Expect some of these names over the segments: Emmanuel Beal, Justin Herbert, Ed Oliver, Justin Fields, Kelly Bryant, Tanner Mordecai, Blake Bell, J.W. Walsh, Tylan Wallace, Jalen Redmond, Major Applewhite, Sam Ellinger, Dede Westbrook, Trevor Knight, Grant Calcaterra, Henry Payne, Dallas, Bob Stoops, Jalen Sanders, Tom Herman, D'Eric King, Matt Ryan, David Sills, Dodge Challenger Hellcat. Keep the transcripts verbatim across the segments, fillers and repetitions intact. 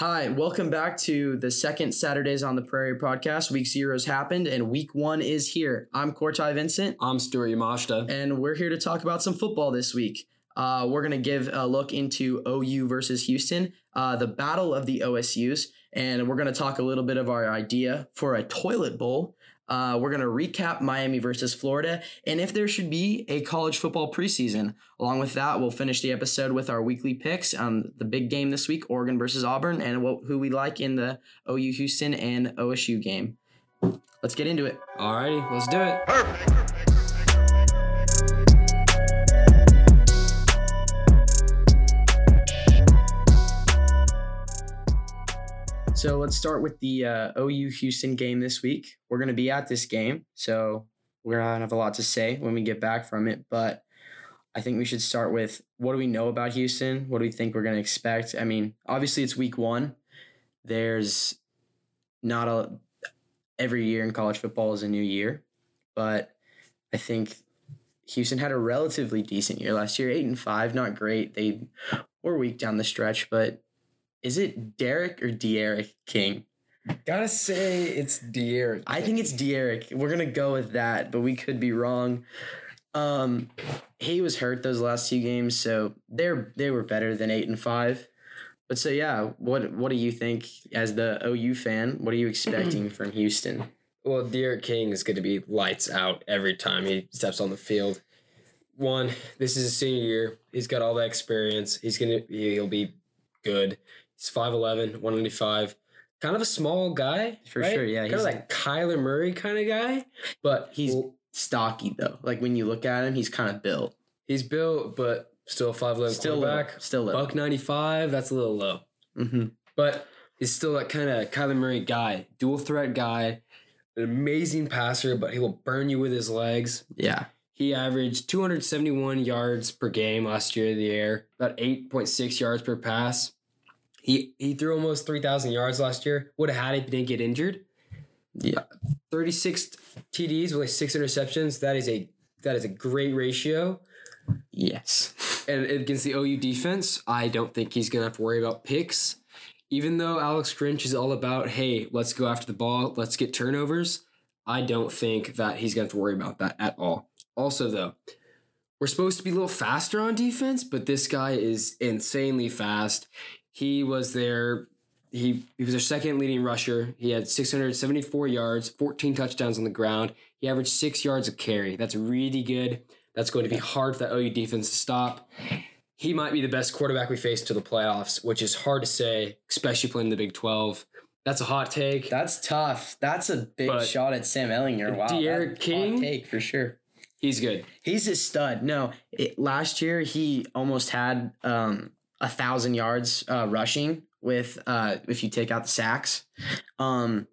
Hi, welcome back to the second Saturdays on the Prairie podcast. Week zero's happened and week one is here. I'm Cortai Vincent. I'm Stuart Yamashita. And we're here to talk about some football this week. Uh, we're going to give a look into O U versus Houston, uh, the battle of the O S Us, and we're going to talk a little bit of our idea for a toilet bowl. Uh, we're going to recap Miami versus Florida and if there should be a college football preseason. Along with that, we'll finish the episode with our weekly picks on the big game this week, Oregon versus Auburn, and what, who we like in the O U Houston and O S U game. Let's get into it. Alrighty, let's do it. Perfect. So let's start with the uh, O U Houston game this week. We're going to be at this game, so we're going to have a lot to say when we get back from it. But I think we should start with, what do we know about Houston? What do we think we're going to expect? I mean, obviously it's week one. There's not a – every year in college football is a new year. But I think Houston had a relatively decent year last year, eight and five, not great. They were weak down the stretch, but – is it D'Eric or D'Eric King? Gotta say it's D'Eric. I think it's D'Eric. We're gonna go with that, but we could be wrong. Um, he was hurt those last two games, so they're they were better than eight and five. But so yeah, what what do you think as the O U fan? What are you expecting from Houston? Well, D'Eric King is going to be lights out every time he steps on the field. One, this is his senior year. He's got all that experience. He's gonna he'll be good. He's five eleven, one ninety-five. Kind of a small guy. For right? sure, yeah. Kind he's of like, like Kyler Murray kind of guy. But he's well, stocky, though. Like, when you look at him, he's kind of built. He's built, but still five eleven still quarterback. Low. Still low. Buck ninety-five, that's a little low. Mm-hmm. But he's still that kind of Kyler Murray guy. Dual threat guy. An amazing passer, but he will burn you with his legs. Yeah. He averaged two hundred seventy-one yards per game last year in the air. About eight point six yards per pass. He he threw almost three thousand yards last year. Would have had it if he didn't get injured. Yeah. thirty-six T Ds with like six interceptions. That is a that is a great ratio. Yes. And against the O U defense, I don't think he's going to have to worry about picks. Even though Alex Grinch is all about, hey, let's go after the ball, let's get turnovers, I don't think that he's going to have to worry about that at all. Also, though, we're supposed to be a little faster on defense, but this guy is insanely fast. He was their he, he was their second leading rusher. He had six hundred seventy-four yards, fourteen touchdowns on the ground. He averaged six yards a carry. That's really good. That's going to be hard for that O U defense to stop. He might be the best quarterback we face to the playoffs, which is hard to say, especially playing the Big twelve. That's a hot take. That's tough. That's a big but shot at Sam Ellinger. Wow, D'Eric King, hot take for sure. He's good. He's a stud. No, it, last year he almost had um. a thousand yards uh, rushing with uh, if you take out the sacks, um,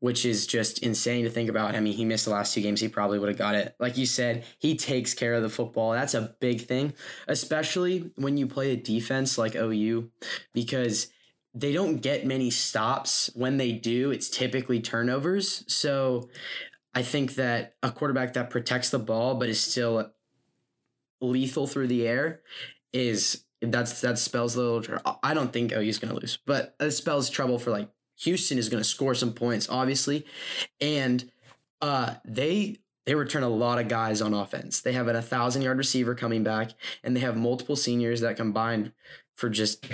which is just insane to think about. I mean, he missed the last two games. He probably would have got it. Like you said, he takes care of the football. That's a big thing, especially when you play a defense like O U, because they don't get many stops. When they do, it's typically turnovers. So I think that a quarterback that protects the ball but is still lethal through the air is – That's that spells a little. I don't think O U's going to lose, but it spells trouble for like Houston is going to score some points, obviously, and uh, they they return a lot of guys on offense. They have an a thousand yard receiver coming back, and they have multiple seniors that combined for just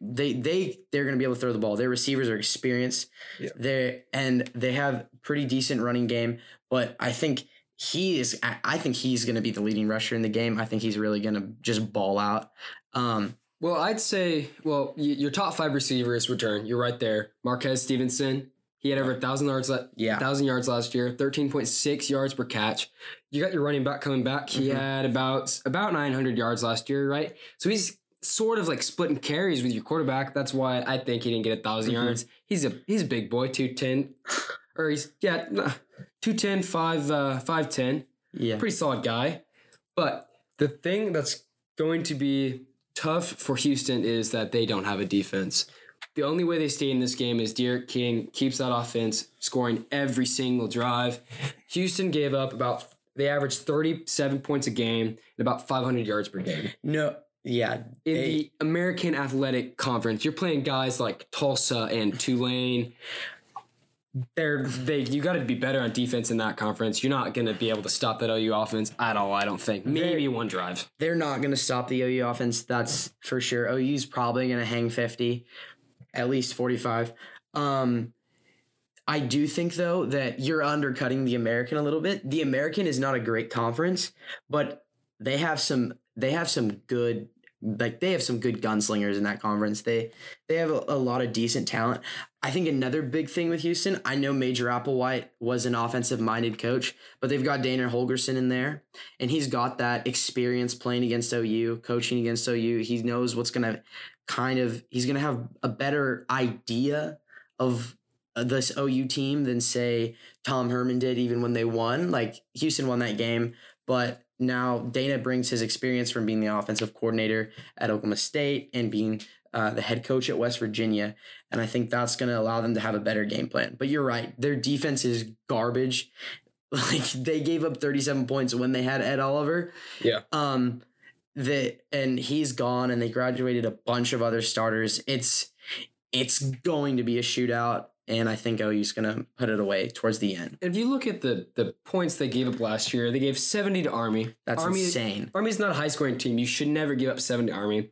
they they they're going to be able to throw the ball. Their receivers are experienced, yeah. They and they have pretty decent running game, but I think. He is. I think he's going to be the leading rusher in the game. I think he's really going to just ball out. Um, well, I'd say, well, your top five receivers return. You're right there. Marquez Stevenson. He had over one thousand yards, yeah. one thousand yards last year, thirteen point six yards per catch. You got your running back coming back. He mm-hmm. had about about nine hundred yards last year, right? So he's sort of like splitting carries with your quarterback. That's why I think he didn't get one thousand mm-hmm. yards. He's a he's a big boy, two ten. Or he's, yeah, two ten, five, uh, five ten. Yeah. Pretty solid guy. But the thing that's going to be tough for Houston is that they don't have a defense. The only way they stay in this game is D'Eric King keeps that offense scoring every single drive. Houston gave up about, they averaged thirty-seven points a game and about five hundred yards per game. No, Yeah. In they, the American Athletic Conference, you're playing guys like Tulsa and Tulane. They're they you got to be better on defense in that conference. You're not going to be able to stop that O U offense at all, I don't think. Maybe one drive. They're not going to stop the O U offense, that's for sure. O U's probably going to hang fifty, at least forty-five. Um, I do think, though, that you're undercutting the American a little bit. The American is not a great conference, but they have some they have some good like they have some good gunslingers in that conference. They they have a, a lot of decent talent. I think another big thing with Houston, I know Major Applewhite was an offensive-minded coach, but they've got Dana Holgorsen in there, and he's got that experience playing against O U, coaching against O U. He knows what's going to kind of – he's going to have a better idea of this O U team than, say, Tom Herman did even when they won. Like, Houston won that game, but now Dana brings his experience from being the offensive coordinator at Oklahoma State and being – Uh, the head coach at West Virginia, and I think that's going to allow them to have a better game plan. But you're right. Their defense is garbage. Like, they gave up thirty-seven points when they had Ed Oliver. Yeah. Um, that and he's gone, and they graduated a bunch of other starters. It's it's going to be a shootout, and I think O U's going to put it away towards the end. If you look at the the points they gave up last year, they gave seventy to Army. That's Army, insane. Army's not a high-scoring team. You should never give up seventy to Army.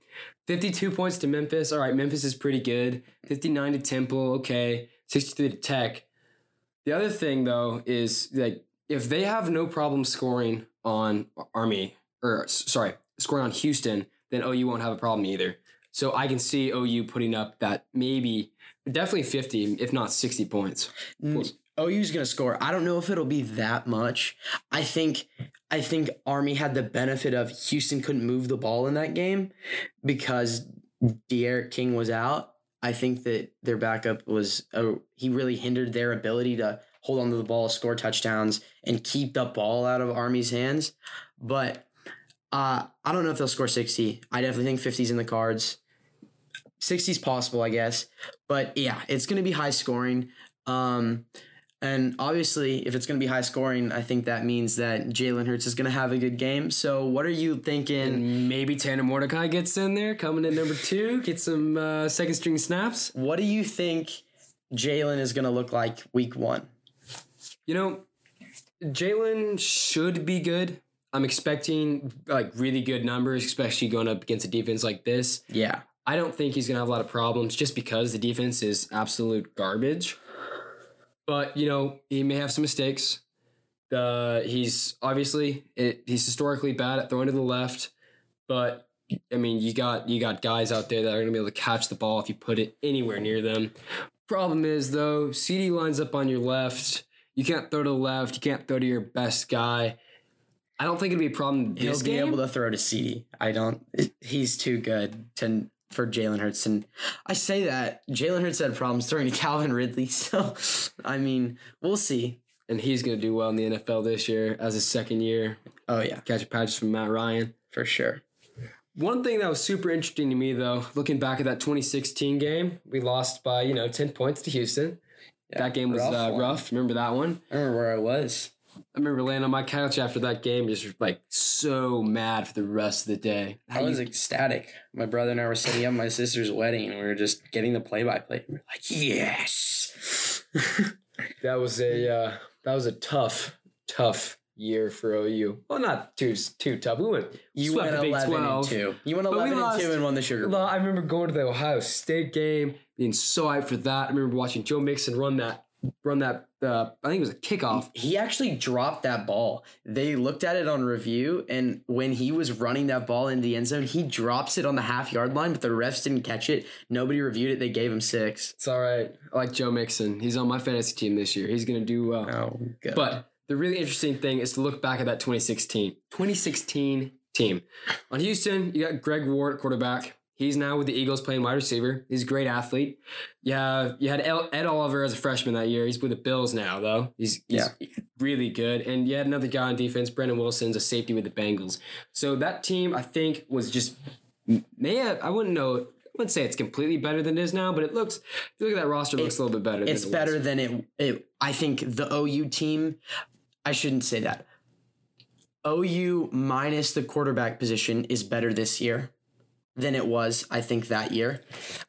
fifty-two points to Memphis. All right, Memphis is pretty good. fifty-nine to Temple. Okay. sixty-three to Tech. The other thing, though, is like if they have no problem scoring on Army, or sorry, scoring on Houston, then O U won't have a problem either. So I can see O U putting up that maybe, definitely fifty, if not sixty points. Mm, O U's going to score. I don't know if it'll be that much. I think I think Army had the benefit of Houston couldn't move the ball in that game because D'Eric King was out. I think that their backup was a, he really hindered their ability to hold on to the ball, score touchdowns, and keep the ball out of Army's hands. But uh, I don't know if they'll score sixty. I definitely think fifty's in the cards. sixty's possible, I guess. But yeah, it's going to be high scoring. Um, And obviously, if it's going to be high scoring, I think that means that Jalen Hurts is going to have a good game. So what are you thinking? And maybe Tanner Mordecai gets in there, coming in number two, get some uh, second string snaps. What do you think Jalen is going to look like week one? You know, Jalen should be good. I'm expecting like really good numbers, especially going up against a defense like this. Yeah. I don't think he's going to have a lot of problems just because the defense is absolute garbage. But, you know, he may have some mistakes. Uh, he's obviously it, he's historically bad at throwing to the left. But, I mean, you got you got guys out there that are going to be able to catch the ball if you put it anywhere near them. Problem is, though, CeeDee lines up on your left. You can't throw to the left. You can't throw to your best guy. I don't think it'll be a problem this He'll be game. Able to throw to CeeDee. I don't. He's too good to... for Jalen Hurts, and I say that Jalen Hurts had problems throwing to Calvin Ridley, so I mean we'll see. And he's going to do well in the N F L this year as his second year. Oh yeah, catch a patch from Matt Ryan for sure. One thing that was super interesting to me though, looking back at that twenty sixteen game, we lost by you know ten points to Houston. Yeah, that game was rough. Uh, rough. Remember that one? I remember where I was. I remember laying on my couch after that game, just like so mad for the rest of the day. How I was you- ecstatic. My brother and I were sitting at my sister's wedding, and we were just getting the play-by-play. We were like, yes. that was a uh, that was a tough, tough year for O U. Well, not too too tough. We went you went eleven and two. You went eleven and two and won the Sugar Bowl. I remember going to the Ohio State game, being so hyped for that. I remember watching Joe Mixon run that. Run that, uh, I think it was a kickoff. He actually dropped that ball. They looked at it on review, and when he was running that ball into the end zone, he drops it on the half-yard line, but the refs didn't catch it. Nobody reviewed it. They gave him six. It's all right. I like Joe Mixon. He's on my fantasy team this year. He's going to do well. Oh, good. But the really interesting thing is to look back at that twenty sixteen team. On Houston, you got Greg Ward, quarterback. He's now with the Eagles playing wide receiver. He's a great athlete. Yeah, you had Ed Oliver as a freshman that year. He's with the Bills now, though. He's, he's yeah. really good. And you had another guy on defense, Brendan Wilson's a safety with the Bengals. So that team, I think, was just may have, I wouldn't know. I wouldn't say it's completely better than it is now, but it looks. If you look at that roster, it looks a little bit better. It's than it better was. than it, it. I think the O U team. I shouldn't say that. O U minus the quarterback position is better this year. than it was, I think, that year.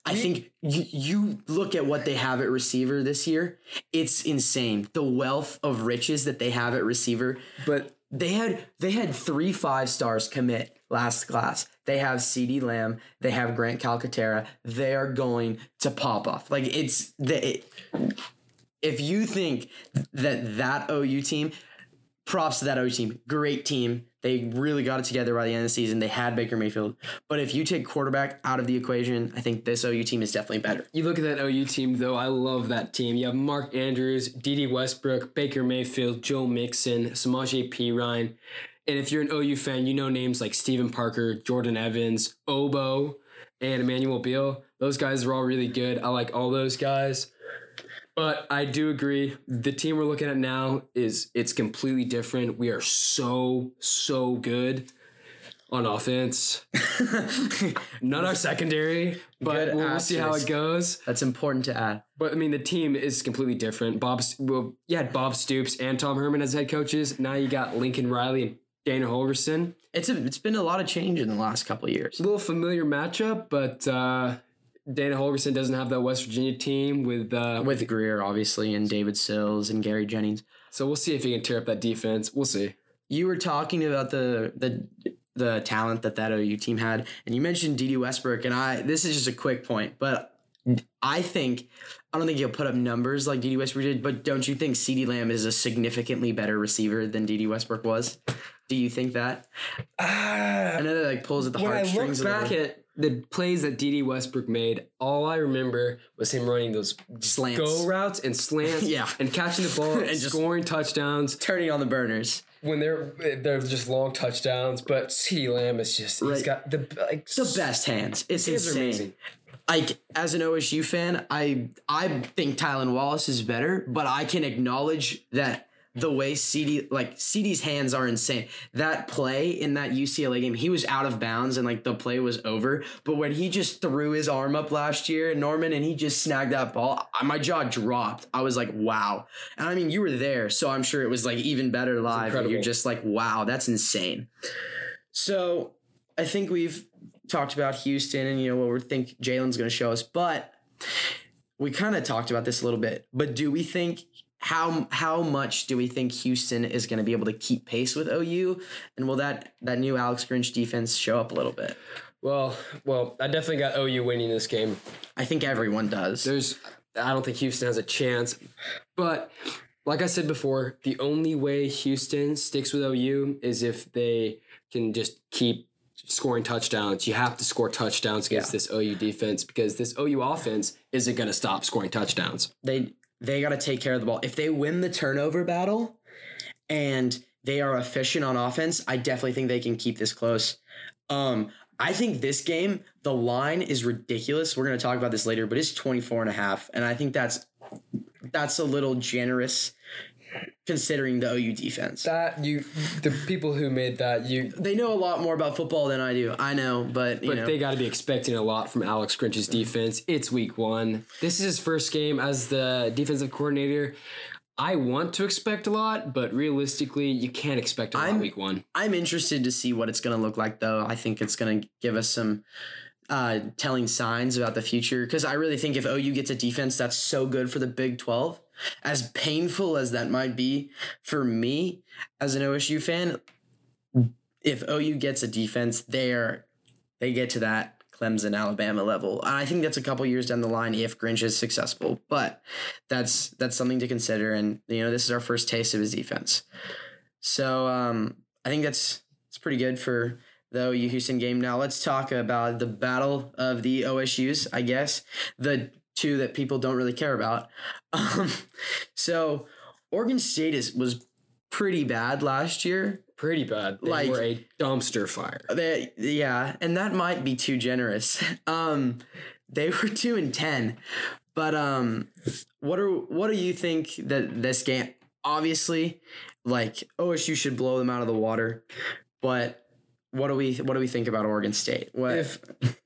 I think you, you look at what they have at receiver this year. It's insane. The wealth of riches that they have at receiver. But they had they had three five stars commit last class. They have CeeDee Lamb. They have Grant Calcaterra. They are going to pop off. Like, it's the, it, if you think that that O U team, props to that O U team. Great team. They really got it together by the end of the season. They had Baker Mayfield. But if you take quarterback out of the equation, I think this O U team is definitely better. You look at that O U team, though. I love that team. You have Mark Andrews, Dede Westbrook, Baker Mayfield, Joe Mixon, Samaje Perine. And if you're an O U fan, you know names like Stephen Parker, Jordan Evans, Oboe, and Emmanuel Beal. Those guys are all really good. I like all those guys. But I do agree. The team we're looking at now is it's completely different. We are so, so good on offense. Not our secondary, but we'll see how it goes. That's important to add. But, I mean, the team is completely different. Bob, well, you had Bob Stoops and Tom Herman as head coaches. Now you got Lincoln Riley and Dana Holgorsen. It's a, it's been a lot of change in the last couple of years. A little familiar matchup, but... Uh, Dana Holgorsen doesn't have that West Virginia team with uh, with Greer, obviously, and David Sills and Gary Jennings. So we'll see if he can tear up that defense. We'll see. You were talking about the the the talent that that O U team had, and you mentioned Dede Westbrook, and I this is just a quick point, but I think I don't think he'll put up numbers like Dede Westbrook did. But don't you think CeeDee Lamb is a significantly better receiver than Dede Westbrook was? Do you think that? Uh, I know that like pulls at the heartstrings. When I look back at the plays that Dede Westbrook made, all I remember was him running those slants, go routes and slants, yeah, and catching the ball and, and scoring touchdowns, turning on the burners when they're they're just long touchdowns. But CeeDee Lamb is just right. He's got the like, the best hands. It's his insane. Are amazing. Like, as an O S U fan, I I think Tylan Wallace is better, but I can acknowledge that. The way CeeDee, like CeeDee's hands are insane. That play in that U C L A game, he was out of bounds and like the play was over. But when he just threw his arm up last year, Norman, and he just snagged that ball, my jaw dropped. I was like, wow. And I mean, you were there, so I'm sure it was like even better live. You're just like, wow, that's insane. So I think we've talked about Houston and, you know, what we think Jalen's going to show us. But we kind of talked about this a little bit. But do we think... How how much do we think Houston is going to be able to keep pace with O U? And will that, that new Alex Grinch defense show up a little bit? Well, well, I definitely got O U winning this game. I think everyone does. There's, I don't think Houston has a chance. But like I said before, the only way Houston sticks with O U is if they can just keep scoring touchdowns. You have to score touchdowns against yeah. this O U defense because this O U offense isn't going to stop scoring touchdowns. They... They got to take care of the ball. If they win the turnover battle and they are efficient on offense, I definitely think they can keep this close. Um, I think this game, the line is ridiculous. We're going to talk about this later, but it's twenty-four and a half. And I think that's that's a little generous considering the O U defense. That you, the people who made that, you they know a lot more about football than I do. I know, but you but know. They got to be expecting a lot from Alex Grinch's defense. It's week one. This is his first game as the defensive coordinator. I want to expect a lot, but realistically, you can't expect a lot I'm, week one. I'm interested to see what it's going to look like, though. I think it's going to give us some uh, telling signs about the future because I really think if O U gets a defense that's so good for the Big twelve. As painful as that might be for me as an O S U fan, if O U gets a defense there, they get to that Clemson, Alabama level. And I think that's a couple years down the line if Grinch is successful. But that's that's something to consider. And, you know, this is our first taste of his defense. So um, I think that's it's pretty good for the O U Houston game. Now let's talk about the battle of the O S Us, I guess. The two that people don't really care about. Um, so Oregon State is, was pretty bad last year. Pretty bad. They like, were a dumpster fire. They, yeah, and that might be too generous. Um, they were two and ten. But um, what are what do you think that this game? Obviously, like O S U should blow them out of the water. But what do we what do we think about Oregon State? What if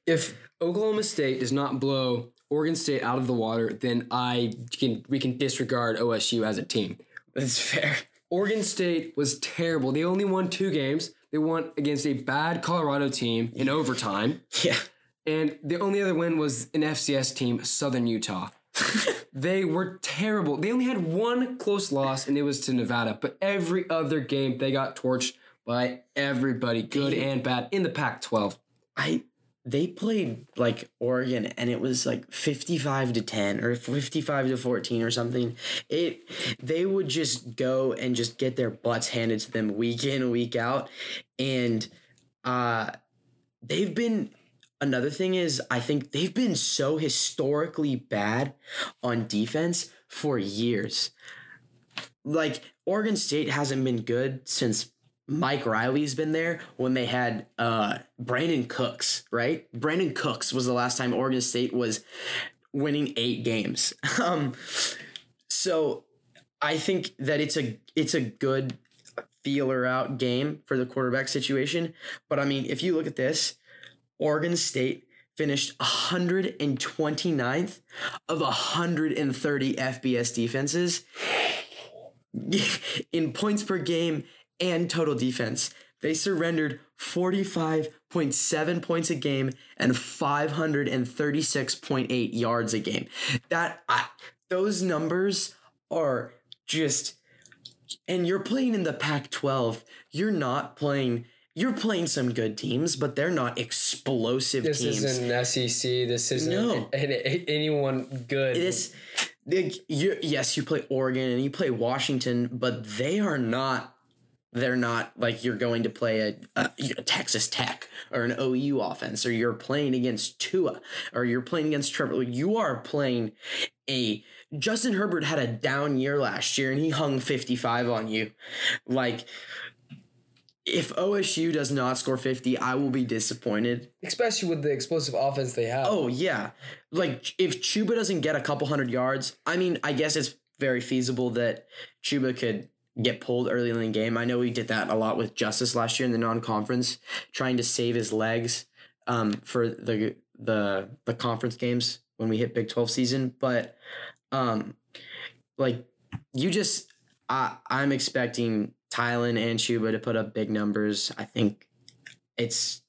if Oklahoma State does not blow Oregon State out of the water, then I can we can disregard O S U as a team. That's fair. Oregon State was terrible. They only won two games. They won against a bad Colorado team in overtime. Yeah. And the only other win was an F C S team, Southern Utah. They were terrible. They only had one close loss, and it was to Nevada. But every other game, they got torched by everybody, good they, and bad, in the Pac twelve. I They played, like, Oregon, and it was, like, fifty-five to ten or fifty-five to fourteen or something. It They would just go and just get their butts handed to them week in, week out. And uh, they've been... Another thing is, I think they've been so historically bad on defense for years. Like, Oregon State hasn't been good since Mike Riley's been there when they had uh, Brandon Cooks, right? Brandon Cooks was the last time Oregon State was winning eight games. um, so I think that it's a it's a good feeler out game for the quarterback situation. But, I mean, if you look at this, Oregon State finished one hundred twenty-ninth of one hundred thirty F B S defenses in points per game and total defense. They surrendered forty-five point seven points a game and five hundred thirty-six point eight yards a game. That I, those numbers are just, and you're playing in the Pac twelve. You're not playing You're playing some good teams, but they're not explosive this teams. This isn't S E C. This isn't no. a, a, a, anyone good. It is, they, you, yes, you play Oregon and you play Washington, but they are not. They're not like you're going to play a, a, a Texas Tech or an O U offense, or you're playing against Tua, or you're playing against Trevor. You are playing a Justin Herbert had a down year last year, and he hung fifty-five on you, like. If O S U does not score fifty, I will be disappointed. Especially with the explosive offense they have. Oh, yeah. Like, if Chuba doesn't get a couple hundred yards, I mean, I guess it's very feasible that Chuba could get pulled early in the game. I know he did that a lot with Justice last year in the non-conference, trying to save his legs um, for the, the the conference games when we hit Big twelve season. But, um, like, you just I, I'm expecting – Tylan and Chuba to put up big numbers. I think it's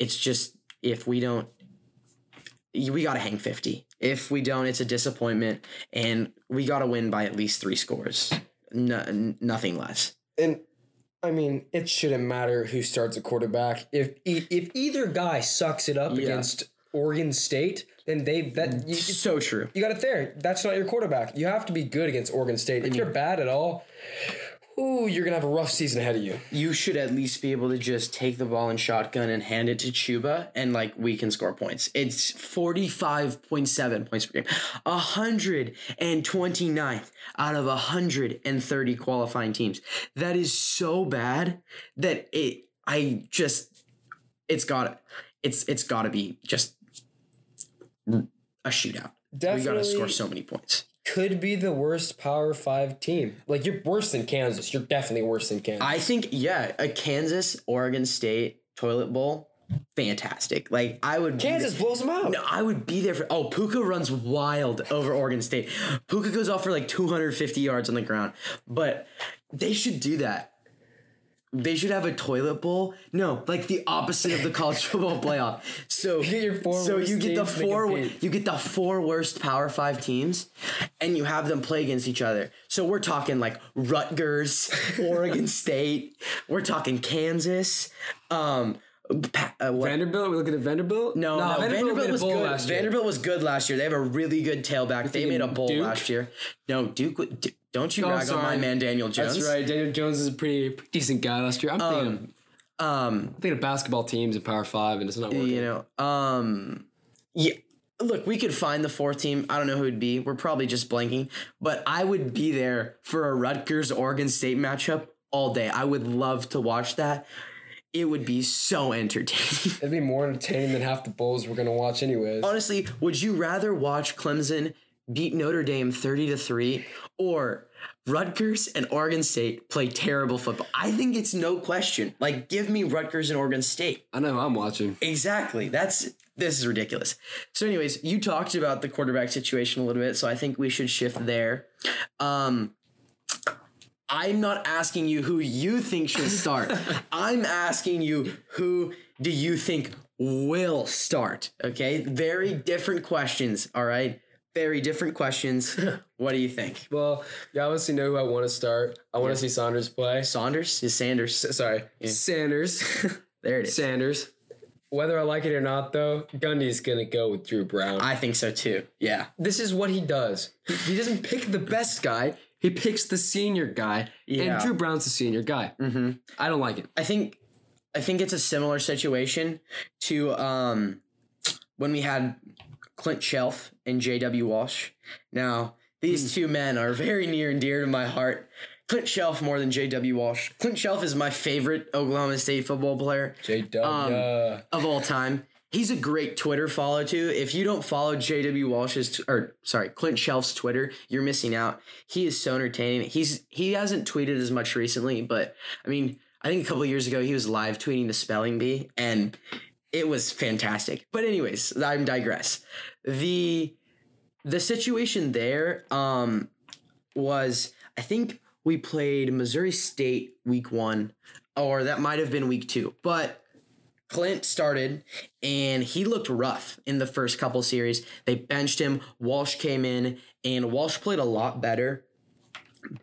it's just if we don't, we got to hang fifty. If we don't, it's a disappointment, and we got to win by at least three scores, no, nothing less. And I mean, it shouldn't matter who starts a quarterback. If if either guy sucks it up yeah. against Oregon State, then they that you, so true. You got it there. That's not your quarterback. You have to be good against Oregon State. If you're bad at all. Ooh, you're going to have a rough season ahead of you. You should at least be able to just take the ball and shotgun and hand it to Chuba, and, like, we can score points. It's forty-five point seven points per game. one hundred twenty-ninth out of one hundred thirty qualifying teams. That is so bad that it, I just, it's got, it's, it's got to be just a shootout. Definitely. We got to score so many points. Could be the worst Power Five team. Like, you're worse than Kansas. You're definitely worse than Kansas. I think, yeah, a Kansas, Oregon State toilet bowl, fantastic. Like, I would... Kansas be, blows them out. No, I would be there for... Oh, Puka runs wild over Oregon State. Puka goes off for, like, two hundred fifty yards on the ground. But they should do that. They should have a toilet bowl. No, like the opposite of the college football playoff. So you get, your four so you get the four you get the four worst Power Five teams, and you have them play against each other. So we're talking like Rutgers, Oregon State. We're talking Kansas. Um, uh, Vanderbilt. We're looking at Vanderbilt. No, no, no Vanderbilt, Vanderbilt was good. Last year. Vanderbilt was good last year. They have a really good tailback. They made a bowl Duke? last year. No, Duke. Duke Don't you oh, rag sorry. on my man, Daniel Jones. That's right. Daniel Jones is a pretty, pretty decent guy last year. I'm thinking, um, um, I'm thinking of basketball teams in Power Five, and it's not working. You know, um, yeah. Look, we could find the fourth team. I don't know who it'd be. We're probably just blanking. But I would be there for a Rutgers-Oregon State matchup all day. I would love to watch that. It would be so entertaining. It'd be more entertaining than half the bowls we're going to watch anyways. Honestly, would you rather watch Clemson beat Notre Dame thirty to three, or Rutgers and Oregon State play terrible football? I think it's no question. Like, give me Rutgers and Oregon State. I know I'm watching. Exactly. That's this is ridiculous. So anyways, you talked about the quarterback situation a little bit, so I think we should shift there. Um, I'm not asking you who you think should start. I'm asking you, who do you think will start? Okay, very different questions, all right? Very different questions. What do you think? Well, you obviously know who I want to start. I want to yeah. see Sanders play. Sanders is Sanders. S- sorry. Yeah. Sanders. There it is. Sanders. Whether I like it or not, though, Gundy's going to go with Dru Brown. I think so, too. Yeah. This is what he does. He doesn't pick the best guy. He picks the senior guy. Yeah. And Dru Brown's the senior guy. Mm-hmm. I don't like it. I think I think it's a similar situation to um, when we had Clint Chelf and J W. Walsh. Now, these mm. two men are very near and dear to my heart. Clint Chelf more than J W. Walsh. Clint Chelf is my favorite Oklahoma State football player J W Um, of all time. He's a great Twitter follow, too. If you don't follow J W. Walsh's, or sorry, Clint Chelf's Twitter, you're missing out. He is so entertaining. He's He hasn't tweeted as much recently, but, I mean, I think a couple of years ago he was live tweeting the spelling bee, and it was fantastic. But anyways, I digress. The, the situation there um, was, I think, we played Missouri State week one, or that might have been week two. But Clint started, and he looked rough in the first couple series. They benched him. Walsh came in, and Walsh played a lot better.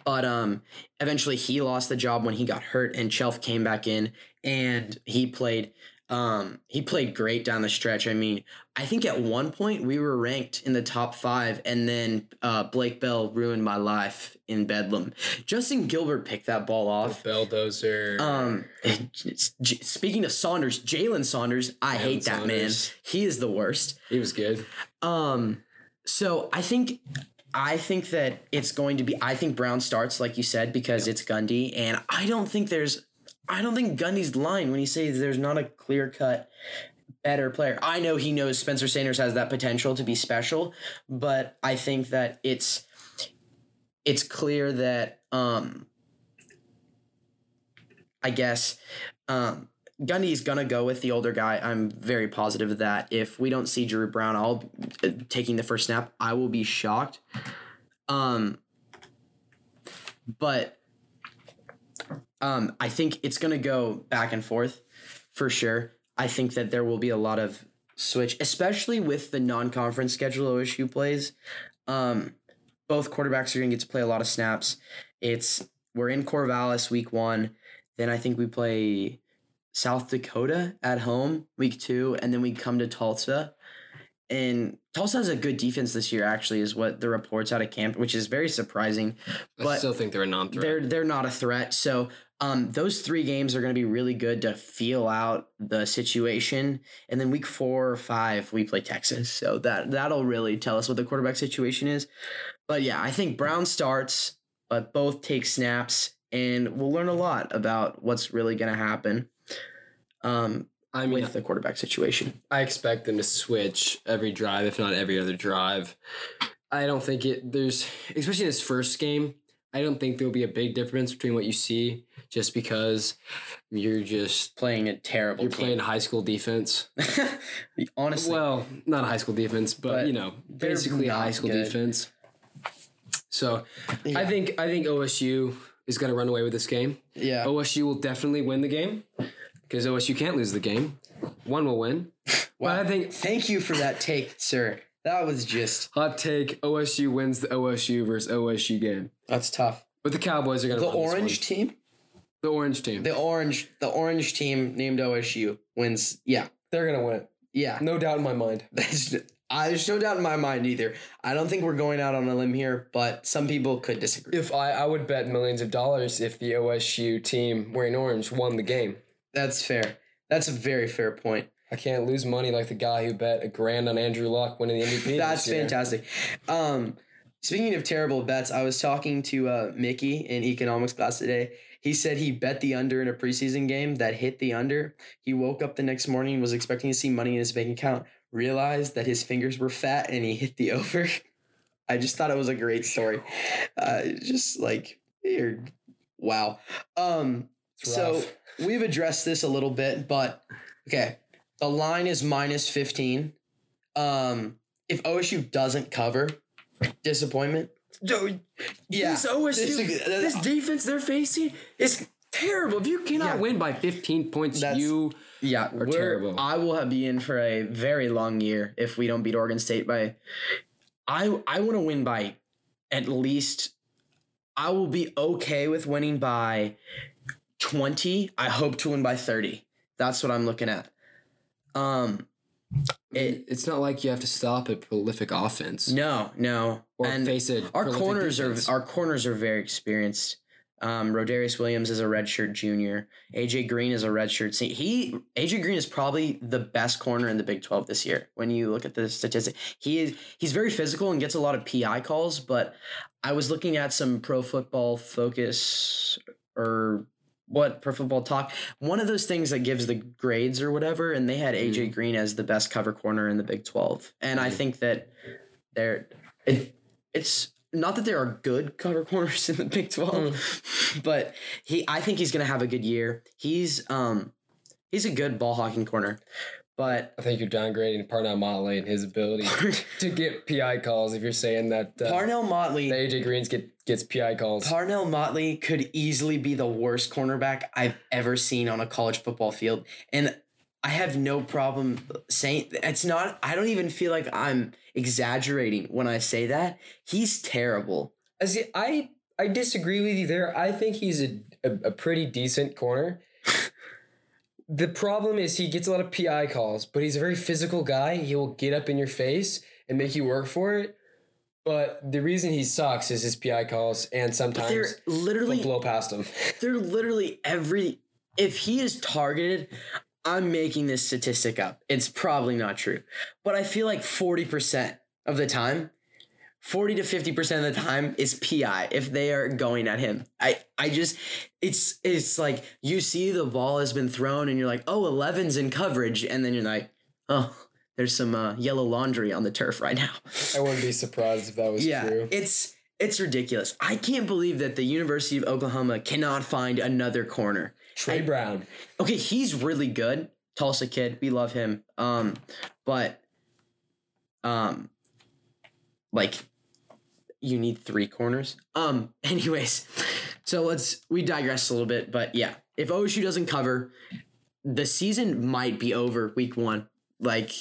But um, eventually he lost the job when he got hurt, and Chelf came back in, and he played um, he played great down the stretch. I mean, I think at one point we were ranked in the top five, and then uh, Blake Bell ruined my life in Bedlam. Justin Gilbert picked that ball off. The bulldozer. Um, speaking of Sanders, Jalen Sanders, I Jalen hate that Sanders. man. He is the worst. He was good. Um, so I think, I think that it's going to be. I think Brown starts, like you said, because yeah. it's Gundy, and I don't think there's. I don't think Gundy's lying when he says there's not a clear cut better player. I know he knows Spencer Sanders has that potential to be special, but I think that it's. It's clear that, um, I guess, um, Gundy's going to go with the older guy. I'm very positive of that. If we don't see Dru Brown I'll uh, taking the first snap, I will be shocked. Um, but um, I think it's going to go back and forth for sure. I think that there will be a lot of switch, especially with the non-conference schedule O S U plays. Um Both quarterbacks are going to get to play a lot of snaps. It's we're in Corvallis week one. Then I think we play South Dakota at home week two, and then we come to Tulsa. And Tulsa has a good defense this year, actually, is what the reports out of camp, which is very surprising. But I still think they're a non-threat. They're they're not a threat. So um, those three games are going to be really good to feel out the situation. And then week four or five, we play Texas. So that that'll really tell us what the quarterback situation is. But yeah, I think Brown starts, but both take snaps, and we'll learn a lot about what's really going to happen um, I mean, with the quarterback situation. I expect them to switch every drive, if not every other drive. I don't think it, there's, especially in this first game, I don't think there'll be a big difference between what you see just because you're just playing a terrible You're team. playing high school defense. Honestly. Well, not a high school defense, but, but you know, basically a high school good. defense. So yeah. I think I think O S U is going to run away with this game. Yeah, O S U will definitely win the game because O S U can't lose the game. One will win. Wow. But I think thank you for that take, sir. That was just hot take. O S U wins the O S U versus O S U game. That's tough. But the Cowboys are going to win the orange this one. team. The orange team. The orange. The orange team named O S U wins. Yeah, they're going to win it. Yeah, no doubt in my mind. That's. I, there's no doubt in my mind either. I don't think we're going out on a limb here, but some people could disagree. If I, I would bet millions of dollars if the O S U team wearing orange won the game. That's fair. That's a very fair point. I can't lose money like the guy who bet a grand on Andrew Luck winning the M V P. That's fantastic. Um, speaking of terrible bets, I was talking to uh, Mickey in economics class today. He said he bet the under in a preseason game that hit the under. He woke up the next morning and was expecting to see money in his bank account. Realized that his fingers were fat and he hit the over. I just thought it was a great story. Uh, just like, weird. Wow. Um, so we've addressed this a little bit, but okay. The line is minus fifteen. Um, if O S U doesn't cover, disappointment. Dude, yeah. This O S U, this, this defense they're facing is terrible. If you cannot yeah. win by fifteen points, That's, you yeah, are terrible. I will be in for a very long year if we don't beat Oregon State by. I I want to win by at least. I will be okay with winning by twenty. I hope to win by thirty. That's what I'm looking at. Um, it, it's not like you have to stop a prolific offense. No, no. Or and face it. Our corners defense. are our corners are very experienced. Um, Rodarius Williams is a redshirt junior. A J Green is a redshirt senior. He A J Green is probably the best corner in the Big twelve this year. When you look at the statistic, he is he's very physical and gets a lot of P I calls. But I was looking at some Pro Football Focus or what Pro Football Talk, one of those things that gives the grades or whatever, and they had A J mm. Green as the best cover corner in the Big twelve. And mm. I think that they're it, it's. Not that there are good cover corners in the Big twelve, but he, I think he's going to have a good year. He's um, he's a good ball hawking corner, but I think you're downgrading Parnell Motley and his ability to get P I calls. If you're saying that uh, Parnell Motley, that A J Green get, gets P I calls, Parnell Motley could easily be the worst cornerback I've ever seen on a college football field, and I have no problem saying it's not. I don't even feel like I'm exaggerating when I say that. He's terrible. I see, I I disagree with you there. I think he's a a, a pretty decent corner. The problem is he gets a lot of P I calls, but he's a very physical guy. He will get up in your face and make you work for it. But the reason he sucks is his P I calls, and sometimes they're literally blow past him. They're literally every if he is targeted. I'm making this statistic up. It's probably not true. But I feel like forty percent of the time, forty to fifty percent of the time is P I if they are going at him. I, I just, it's it's like you see the ball has been thrown and you're like, oh, eleven's in coverage. And then you're like, oh, there's some uh, yellow laundry on the turf right now. I wouldn't be surprised if that was yeah, true. It's it's ridiculous. I can't believe that the University of Oklahoma cannot find another corner. Trey I, Brown. Okay, he's really good. Tulsa kid. We love him. Um, but, um, like, you need three corners. Um, anyways, so let's, we digress a little bit. But, yeah, if O S U doesn't cover, the season might be over week one. Like,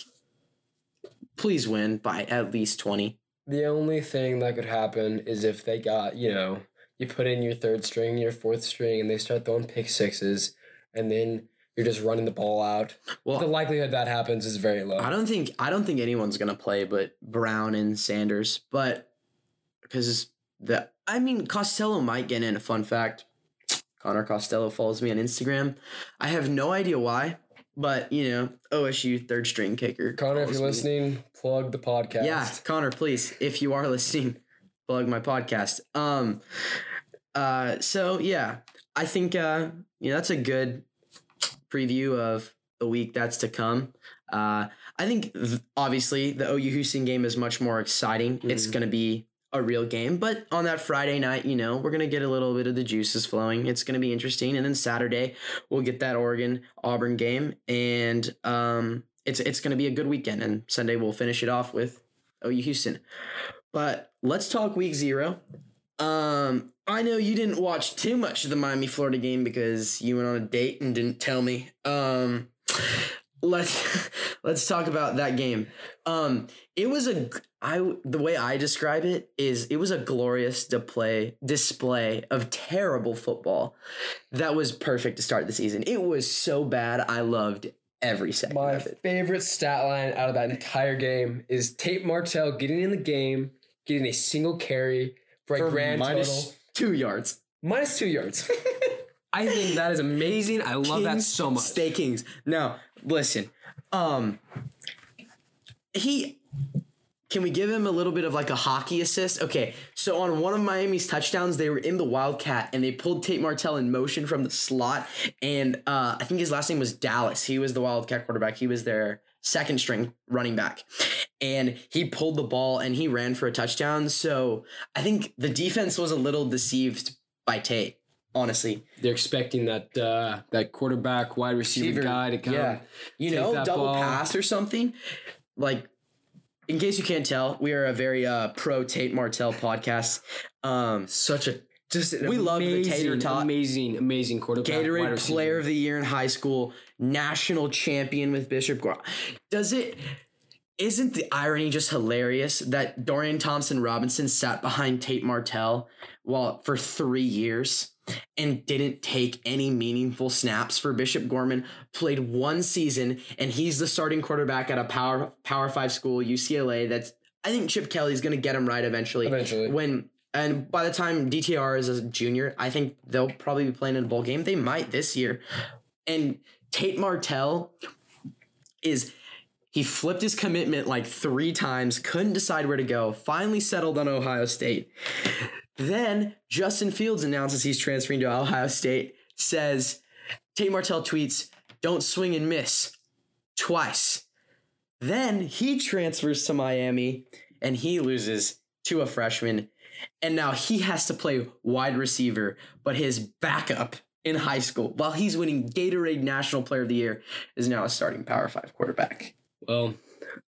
please win by at least twenty. The only thing that could happen is if they got, you know, you put in your third string, your fourth string, and they start throwing pick sixes, and then you're just running the ball out. Well, the likelihood that happens is very low. I don't think I don't think anyone's gonna play but Brown and Sanders, but because the I mean Costello might get in. A fun fact: Connor Costello follows me on Instagram. I have no idea why, but you know O S U third string kicker. Connor, if you're me. listening, plug the podcast. Yeah, Connor, please, if you are listening. Plug my podcast. Um, uh, so yeah, I think uh, you know that's a good preview of the week that's to come. Uh, I think th- obviously the O U Houston game is much more exciting. Mm-hmm. It's gonna be a real game, but on that Friday night, you know, we're gonna get a little bit of the juices flowing. It's gonna be interesting, and then Saturday we'll get that Oregon Auburn game, and um, it's it's gonna be a good weekend. And Sunday we'll finish it off with O U Houston. But let's talk week zero. Um, I know you didn't watch too much of the Miami Florida game because you went on a date and didn't tell me. Um, let's let's talk about that game. Um, it was a I the way I describe it is it was a glorious display display of terrible football that was perfect to start the season. It was so bad I loved it. Every second. My of it. favorite stat line out of that entire game is Tate Martell getting in the game, getting a single carry for, for a grand minus total. two yards. Minus two yards. I think that is amazing. I love Kings, that so much. Stay Kings. Now, listen. Um, he can we give him a little bit of like a hockey assist? Okay, so on one of Miami's touchdowns, they were in the Wildcat, and they pulled Tate Martell in motion from the slot, and uh, I think his last name was Dallas. He was the Wildcat quarterback. He was their second string running back, and he pulled the ball, and he ran for a touchdown. So I think the defense was a little deceived by Tate, honestly. They're expecting that uh, that quarterback, wide receiver, receiver guy to come. Yeah. You know, double ball. pass or something. Like, in case you can't tell, we are a very uh, pro Tate Martell podcast. Um, Such a just an we amazing, love the tater tot, amazing, amazing quarterback, Gatorade Player of the Year in high school, national champion with Bishop Gorham. Does it? Isn't the irony just hilarious that Dorian Thompson Robinson sat behind Tate Martell while for three years and didn't take any meaningful snaps for Bishop Gorman, played one season, and he's the starting quarterback at a power power five school, U C L A. That's I think Chip Kelly's going to get him right eventually. Eventually. When and by the time D T R is a junior, I think they'll probably be playing in a bowl game. They might this year. And Tate Martell is he flipped his commitment like three times, couldn't decide where to go, finally settled on Ohio State. Then Justin Fields announces he's transferring to Ohio State, says, Tate Martell tweets, don't swing and miss twice. Then he transfers to Miami and he loses to a freshman. And now he has to play wide receiver, but his backup in high school, while he's winning Gatorade National Player of the Year, is now a starting Power Five quarterback. Well,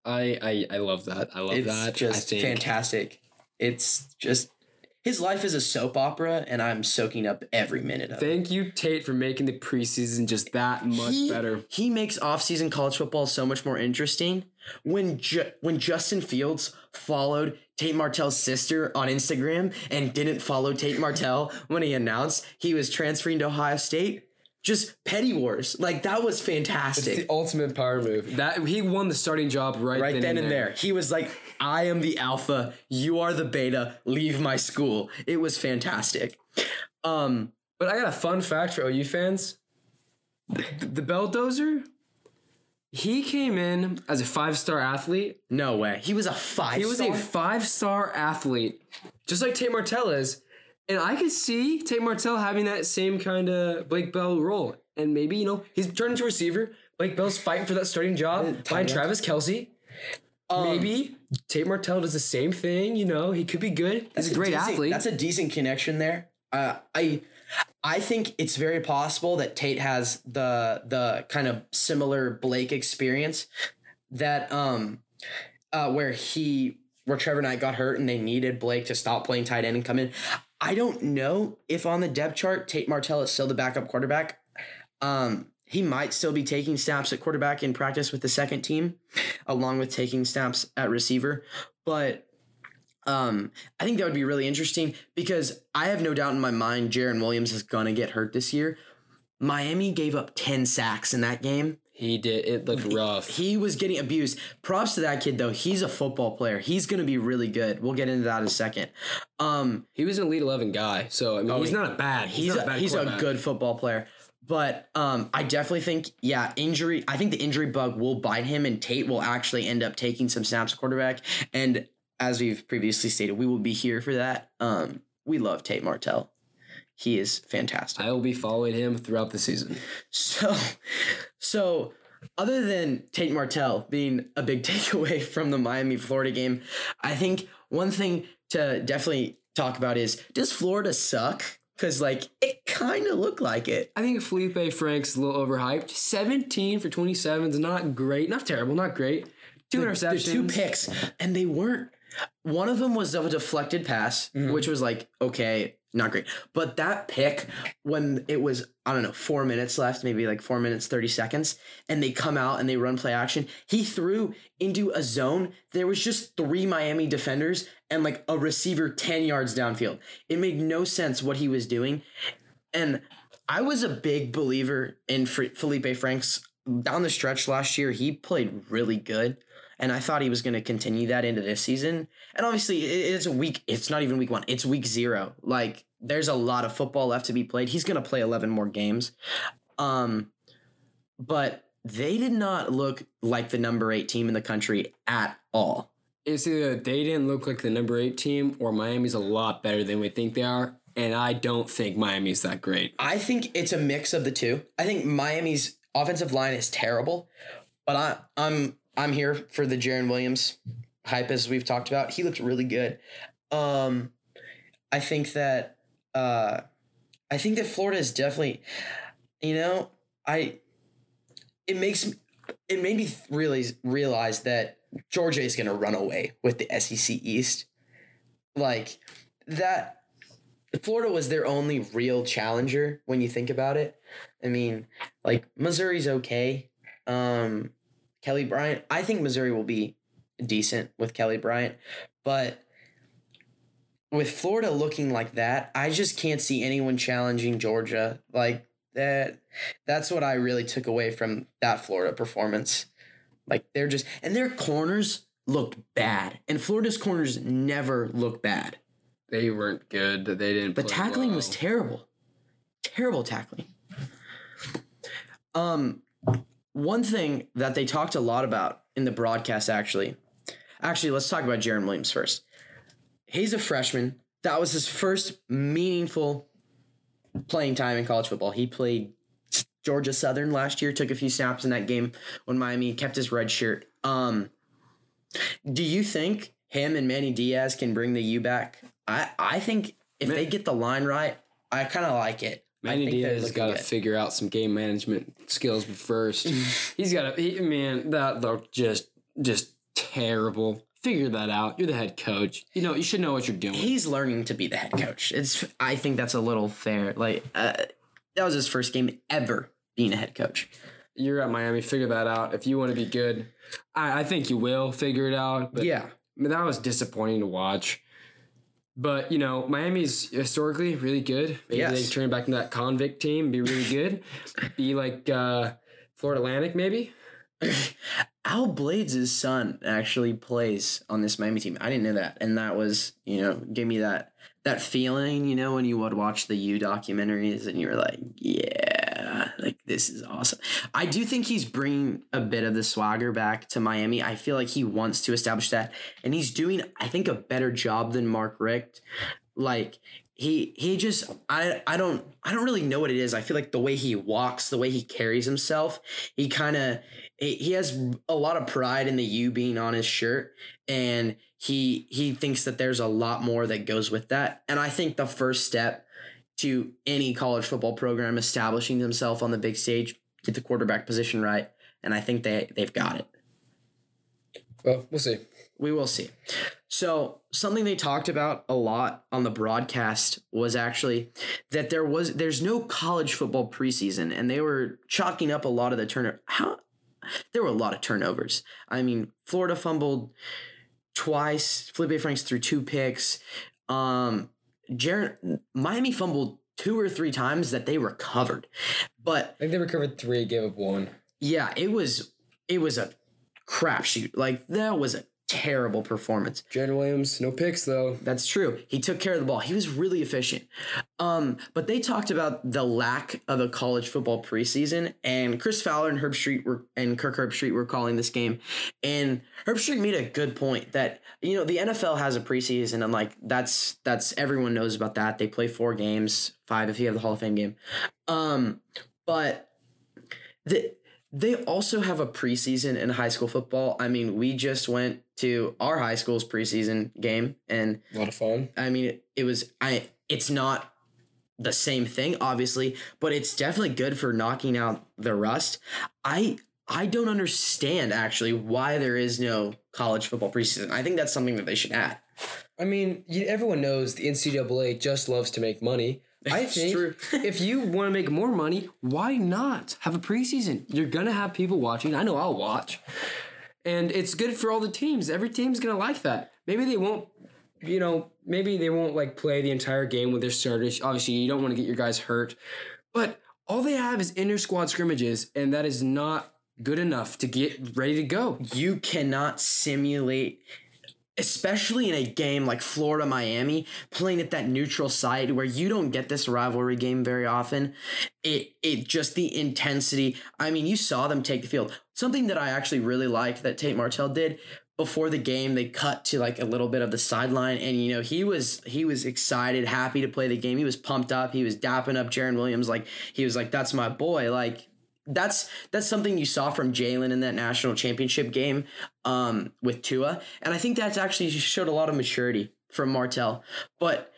I I, I love that. I love it's that. It's just fantastic. It's just... His life is a soap opera, and I'm soaking up every minute of it. Thank you, Tate, for making the preseason just that much he, better. He makes offseason college football so much more interesting. When Ju- when Justin Fields followed Tate Martell's sister on Instagram and didn't follow Tate Martell when he announced he was transferring to Ohio State, just petty wars. Like, that was fantastic. It's the ultimate power move. That he won the starting job right, right then, then and there. there. He was like, I am the alpha. You are the beta. Leave my school. It was fantastic. Um, but I got a fun fact for O U fans. The, the Belldozer, he came in as a five-star athlete. No way. He was a five-star? He was a five-star athlete, just like Tate Martell is. And I could see Tate Martell having that same kind of Blake Bell role. And maybe, you know, he's turned into a receiver. Blake Bell's fighting for that starting job behind Travis Kelce. Um, Maybe Tate Martell does the same thing. You know, he could be good. He's a great a decent, athlete. That's a decent connection there. Uh, I I think it's very possible that Tate has the the kind of similar Blake experience that um uh, where he where Trevor Knight got hurt and they needed Blake to stop playing tight end and come in. I don't know if on the depth chart Tate Martell is still the backup quarterback. Um. He might still be taking snaps at quarterback in practice with the second team, along with taking snaps at receiver. But um, I think that would be really interesting because I have no doubt in my mind Jarren Williams is going to get hurt this year. Miami gave up ten sacks in that game. He did. It looked rough. He, he was getting abused. Props to that kid, though. He's a football player. He's going to be really good. We'll get into that in a second. Um, he was an Elite eleven guy, so I mean, oh, he's not a bad. He's, he's, not a, a, bad he's a good football player. But um, I definitely think, yeah, injury. I think the injury bug will bite him, and Tate will actually end up taking some snaps quarterback. And as we've previously stated, we will be here for that. Um, we love Tate Martell. He is fantastic. I will be following him throughout the season. So, so other than Tate Martell being a big takeaway from the Miami-Florida game, I think one thing to definitely talk about is, does Florida suck? Because, like, it kind of looked like it. I think Felipe Franks is a little overhyped. seventeen for twenty-seven is not great. Not terrible. Not great. Two the, interceptions. Two picks. And they weren't. One of them was of a deflected pass, mm-hmm. which was like, okay, not great. But that pick, when it was, I don't know, four minutes left, maybe like four minutes, thirty seconds, and they come out and they run play action, he threw into a zone. There was just three Miami defenders and like a receiver ten yards downfield. It made no sense what he was doing. And I was a big believer in Felipe Franks. Down the stretch last year, he played really good. And I thought he was going to continue that into this season. And obviously, it's a week. It's not even week one. It's week zero. Like, there's a lot of football left to be played. He's going to play eleven more games. Um, but they did not look like the number eight team in the country at all. It's either they didn't look like the number eight team or Miami's a lot better than we think they are. And I don't think Miami's that great. I think it's a mix of the two. I think Miami's offensive line is terrible. But I, I'm... I'm here for the Jarren Williams hype, as we've talked about. He looked really good. Um, I think that uh, I think that Florida is definitely, you know, I it makes it made me realize realize that Georgia is going to run away with the S E C East. Like that, Florida was their only real challenger when you think about it. I mean, like Missouri's okay. Um, Kelly Bryant, I think Missouri will be decent with Kelly Bryant, but with Florida looking like that, I just can't see anyone challenging Georgia. Like that, that's what I really took away from that Florida performance. Like they're just, and their corners looked bad, and Florida's corners never look bad. They weren't good. They didn't. The tackling well. was terrible, terrible tackling. Um, one thing that they talked a lot about in the broadcast, actually, actually, let's talk about Jarren Williams first. He's a freshman. That was his first meaningful playing time in college football. He played Georgia Southern last year, took a few snaps in that game when Miami kept his red shirt. Um, do you think him and Manny Diaz can bring the U back? I, I think if Man- they get the line right, I kind of like it. Manny Diaz has got to figure out some game management skills first. He's got to, he, man, that looked just, just terrible. Figure that out. You're the head coach. You know, you should know what you're doing. He's learning to be the head coach. It's, I think that's a little fair. Like, uh, that was his first game ever being a head coach. You're at Miami. Figure that out. If you want to be good, I, I think you will figure it out. But yeah. I mean, that was disappointing to watch. But, you know, Miami's historically really good. Maybe yes. they turn back into that convict team, be really good. Be like uh, Florida Atlantic, maybe. Al Blades' son actually plays on this Miami team. I didn't know that. And that was, you know, gave me that that feeling, you know, when you would watch the U documentaries and you were like, yeah, like this is awesome. I do think he's bringing a bit of the swagger back to Miami. I feel like he wants to establish that. And he's doing, I think, a better job than Mark Richt. Like, He he just I I don't I don't really know what it is. I feel like the way he walks, the way he carries himself, he kind of he has a lot of pride in the U being on his shirt, and he he thinks that there's a lot more that goes with that. And I think the first step to any college football program establishing themselves on the big stage, get the quarterback position right, and I think they they've got it. Well, we'll see. We will see. So something they talked about a lot on the broadcast was actually that there was there's no college football preseason, and they were chalking up a lot of the turnover. How? There were a lot of turnovers. I mean, Florida fumbled twice. Felipe Franks threw two picks. Um, Jarren, Miami fumbled two or three times that they recovered, but I think they recovered three, gave up one. Yeah, it was it was a crapshoot. Like that was a terrible performance. Jarren Williams, no picks though. That's true. He took care of the ball. He was really efficient. Um, but they talked about the lack of a college football preseason, and Chris Fowler and Herbstreit were and Kirk Herbstreit were calling this game, and Herbstreit made a good point that you know the N F L has a preseason, and like that's that's everyone knows about that. They play four games, five if you have the Hall of Fame game, um, but the. They also have a preseason in high school football. I mean, we just went to our high school's preseason game, and a lot of fun. I mean, it, it was I. It's not the same thing, obviously, but it's definitely good for knocking out the rust. I I don't understand actually why there is no college football preseason. I think that's something that they should add. I mean, you, everyone knows the N C double A just loves to make money. I think if you want to make more money, why not have a preseason? You're going to have people watching. I know I'll watch. And it's good for all the teams. Every team's going to like that. Maybe they won't, you know, maybe they won't like play the entire game with their starters. Obviously, you don't want to get your guys hurt. But all they have is inter-squad scrimmages, and that is not good enough to get ready to go. You cannot simulate, especially in a game like Florida-Miami, playing at that neutral site where you don't get this rivalry game very often. It it just the intensity. I mean, you saw them take the field. Something that I actually really liked that Tate Martell did before the game, they cut to like a little bit of the sideline, and you know he was he was excited, happy to play the game. He was pumped up. He was dapping up Jarren Williams like he was like, "That's my boy." Like. That's that's something you saw from Jalen in that national championship game um, with Tua. And I think that's actually showed a lot of maturity from Martell. But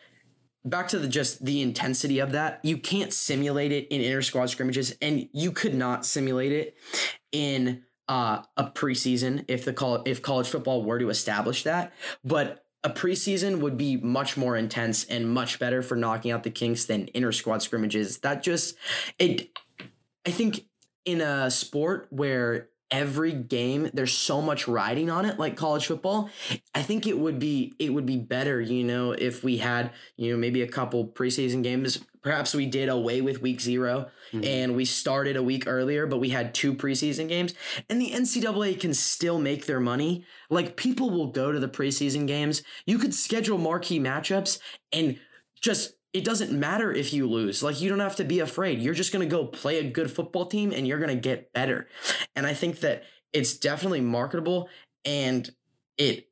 back to the just the intensity of that, you can't simulate it in inter-squad scrimmages, and you could not simulate it in uh, a preseason if the col- if college football were to establish that. But a preseason would be much more intense and much better for knocking out the kinks than inter squad scrimmages. That just it. I think in a sport where every game there's so much riding on it, like college football, I think it would be it would be better, you know, if we had, you know, maybe a couple preseason games. Perhaps we did away with week zero mm-hmm. and we started a week earlier, but we had two preseason games, and the N C double A can still make their money. Like, people will go to the preseason games. You could schedule marquee matchups and just, it doesn't matter if you lose. Like, you don't have to be afraid. You're just going to go play a good football team and you're going to get better. And I think that it's definitely marketable, and it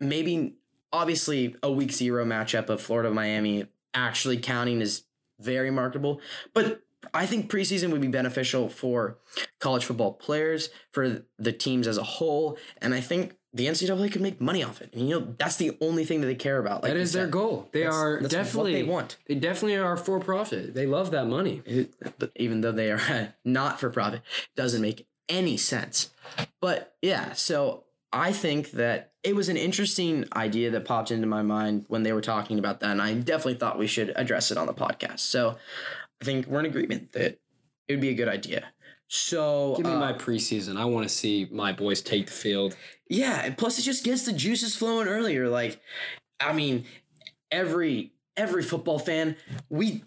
maybe obviously a week zero matchup of Florida, Miami, actually counting is very marketable, but I think preseason would be beneficial for college football players, for the teams as a whole, and I think the N C double A could make money off it. And, you know, that's the only thing that they care about. Like, that is their goal. They that's, are that's definitely what they want. They definitely are for profit. They love that money. It, but even though they are not for profit, doesn't make any sense. But yeah, so I think that it was an interesting idea that popped into my mind when they were talking about that, and I definitely thought we should address it on the podcast. So I think we're in agreement that it would be a good idea. So give me uh, my preseason. I want to see my boys take the field. Yeah, and plus it just gets the juices flowing earlier. Like, I mean, every every football fan, we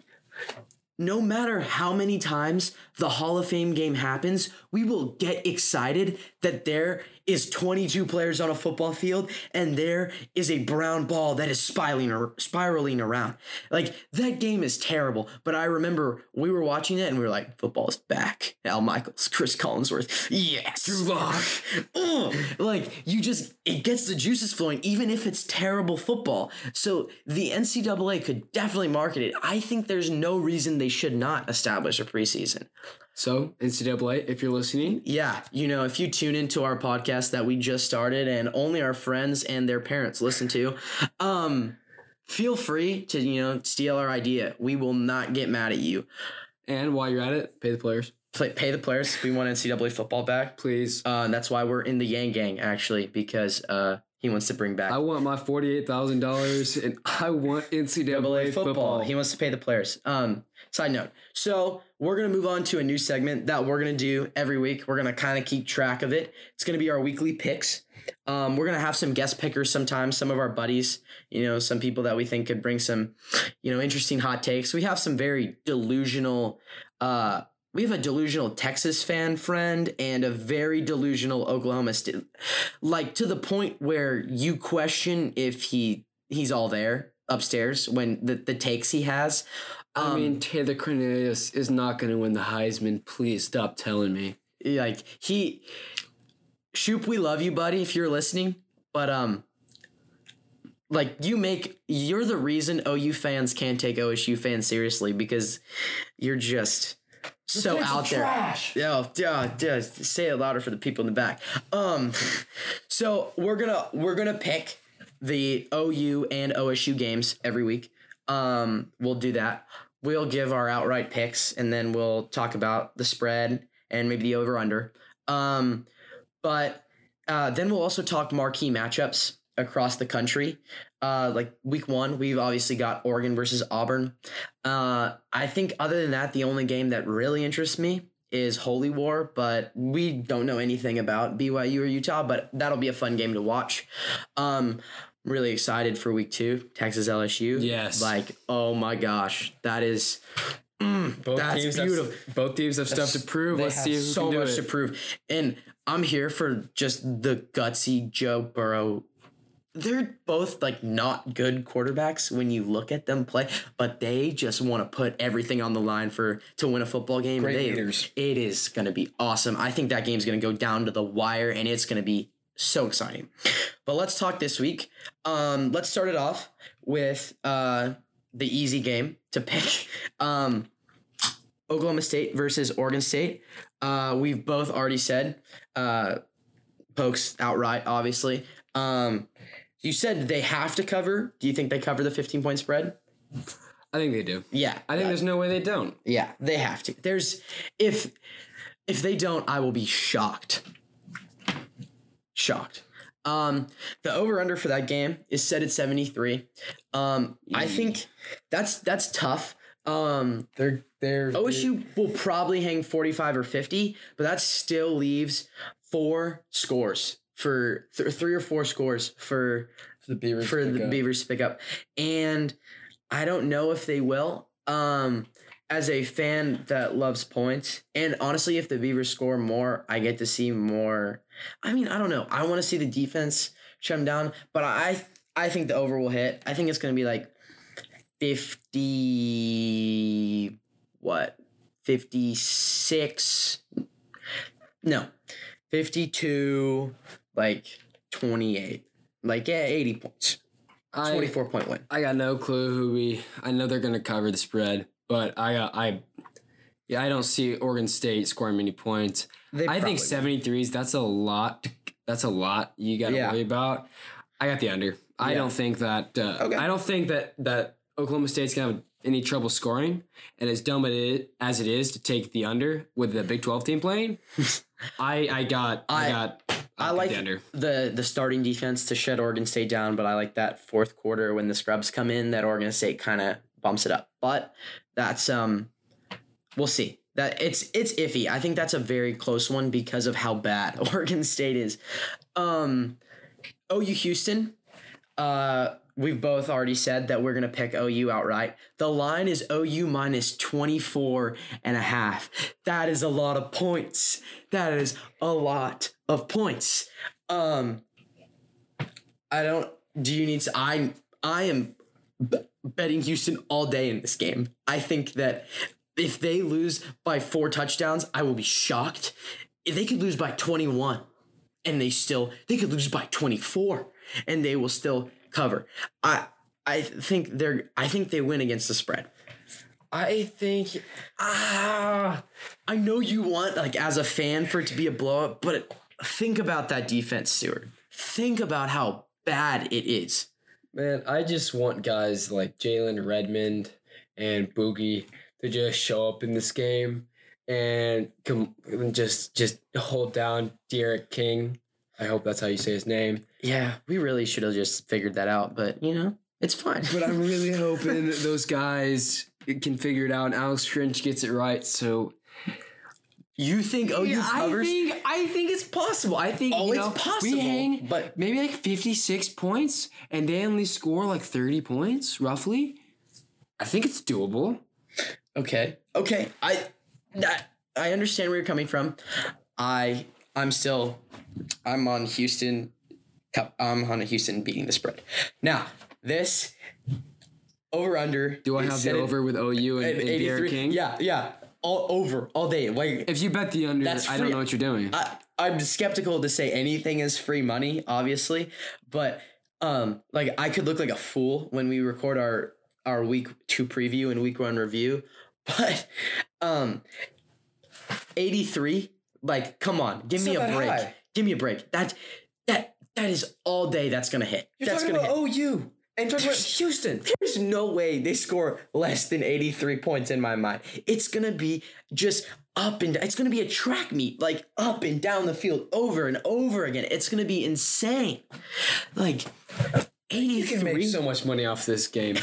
no matter how many times the Hall of Fame game happens, we will get excited that there is twenty-two players on a football field and there is a brown ball that is spiraling, spiraling around. Like, that game is terrible, but I remember we were watching it and we were like, football's back. Al Michaels, Chris Collinsworth, yes, Drew Lock. Oh, like, you just, it gets the juices flowing, even if it's terrible football. So the N C double A could definitely market it. I think there's no reason they should not establish a preseason. So, N C double A, if you're listening. Yeah, you know, if you tune into our podcast that we just started and only our friends and their parents listen to, um, feel free to, you know, steal our idea. We will not get mad at you. And while you're at it, pay the players. Play, pay the players. We want N C double A football back. Please. Uh, that's why we're in the Yang Gang, actually, because uh, he wants to bring back. I want my forty-eight thousand dollars, and I want N C double A football. football. He wants to pay the players. Um, side note. So we're going to move on to a new segment that we're going to do every week. We're going to kind of keep track of it. It's going to be our weekly picks. Um, we're going to have some guest pickers sometimes, some of our buddies, you know, some people that we think could bring some, you know, interesting hot takes. We have some very delusional uh We have a delusional Texas fan friend and a very delusional Oklahoma State, like to the point where you question if he he's all there upstairs when the, the takes he has. Um, I mean, Taylor Cornelius is not going to win the Heisman. Please stop telling me. Like, he, Shoop, we love you, buddy, if you're listening. But um, like you make you're the reason O U fans can't take O S U fans seriously, because you're just. So out there, trash. Oh, yeah, yeah, say it louder for the people in the back. Um, so we're gonna we're gonna pick the O U and O S U games every week. Um, we'll do that. We'll give our outright picks, and then we'll talk about the spread and maybe the over under. Um, but uh, then we'll also talk marquee matchups across the country. Uh, like week one, we've obviously got Oregon versus Auburn. Uh, I think other than that, the only game that really interests me is Holy War, but we don't know anything about B Y U or Utah, but that'll be a fun game to watch. Um, really excited for week two, Texas L S U. Yes. Like, oh my gosh, that is... Mm, both that's teams beautiful. Have, both teams have that's, stuff to prove. Let's see who so can do much it. to prove. And I'm here for just the gutsy Joe Burrow. They're both, like, not good quarterbacks when you look at them play, but they just want to put everything on the line for to win a football game. Great they, leaders. It is going to be awesome. I think that game's going to go down to the wire, and it's going to be so exciting. But let's talk this week. Um, let's start it off with uh, the easy game to pick. Um, Oklahoma State versus Oregon State. Uh, we've both already said uh, Pokes outright, obviously. Um You said they have to cover. Do you think they cover the fifteen-point spread? I think they do. Yeah. I think yeah. there's no way they don't. Yeah, they have to. There's – if If they don't, I will be shocked. Shocked. Um, the over-under for that game is set at seventy-three. Um, yeah. I think that's that's tough. Um, they're, they're, O S U they're... will probably hang forty-five or fifty, but that still leaves four scores for th- three or four scores for, for the Beavers for the Beavers to pick up. And I don't know if they will. Um, as a fan that loves points, and honestly, if the Beavers score more, I get to see more. I mean, I don't know. I want to see the defense shut them down, but I I think the over will hit. I think it's going to be like fifty, what, fifty-six? No, fifty-two, like twenty-eight, like yeah, eighty points. twenty-four point win. I got no clue who we. I know they're going to cover the spread. But I, uh, I, yeah, I don't see Oregon State scoring many points. They I think seventy-threes. That's a lot. That's a lot. You got to yeah. worry about. I got the under. I yeah. don't think that. Uh, okay. I don't think that that Oklahoma State's gonna have any trouble scoring. And as dumb as it is to take the under with the Big twelve team playing, I, I got. I, I got. I, I like the, under. the the starting defense to shut Oregon State down. But I like that fourth quarter when the scrubs come in that Oregon State kind of bumps it up. But that's um, we'll see. That it's it's iffy. I think that's a very close one because of how bad Oregon State is. Um, O U Houston. Uh, we've both already said that we're gonna pick O U outright. The line is O U minus twenty-four and a half. That is a lot of points. That is a lot of points. Um, I don't. Do you need to? I I am. B- betting Houston all day in this game. I think that if they lose by four touchdowns, I will be shocked. If they could lose by twenty-one and they still, they could lose by twenty-four and they will still cover. I, I think they're, I think they win against the spread. I think, ah, I know you want like as a fan for it to be a blowout, but think about that defense, Stuart. Think about how bad it is. Man, I just want guys like Jalen Redmond and Boogie to just show up in this game and com- just just hold down D'Eric King. I hope that's how you say his name. Yeah, we really should have just figured that out, but, you know, it's fine. But I'm really hoping that those guys can figure it out and Alex Grinch gets it right, so... You think O U yeah, covers? I think, I think it's possible. I think oh, you know, it's possible, we hang but maybe like fifty-six points, and they only score like thirty points, roughly. I think it's doable. Okay. Okay. I that, I understand where you're coming from. I I'm still I'm on Houston. I'm on Houston beating the spread. Now this over under. Do I have the over with O U and, and D'Eric King? Yeah. Yeah. All over, all day. Like, if you bet the under, that's I don't know what you're doing. I, I'm skeptical to say anything is free money, obviously. But, um, like, I could look like a fool when we record our, our week two preview and week one review. But um, eighty-three, like, come on. Give it's me a break. High. Give me a break. That that That is all day that's going to hit. You're that's talking gonna about hit. O U. And talking about Houston, there's no way they score less than eighty-three points in my mind. It's going to be just up and down. It's going to be a track meet, like up and down the field over and over again. It's going to be insane. Like eighty-three. You can make so much money off this game.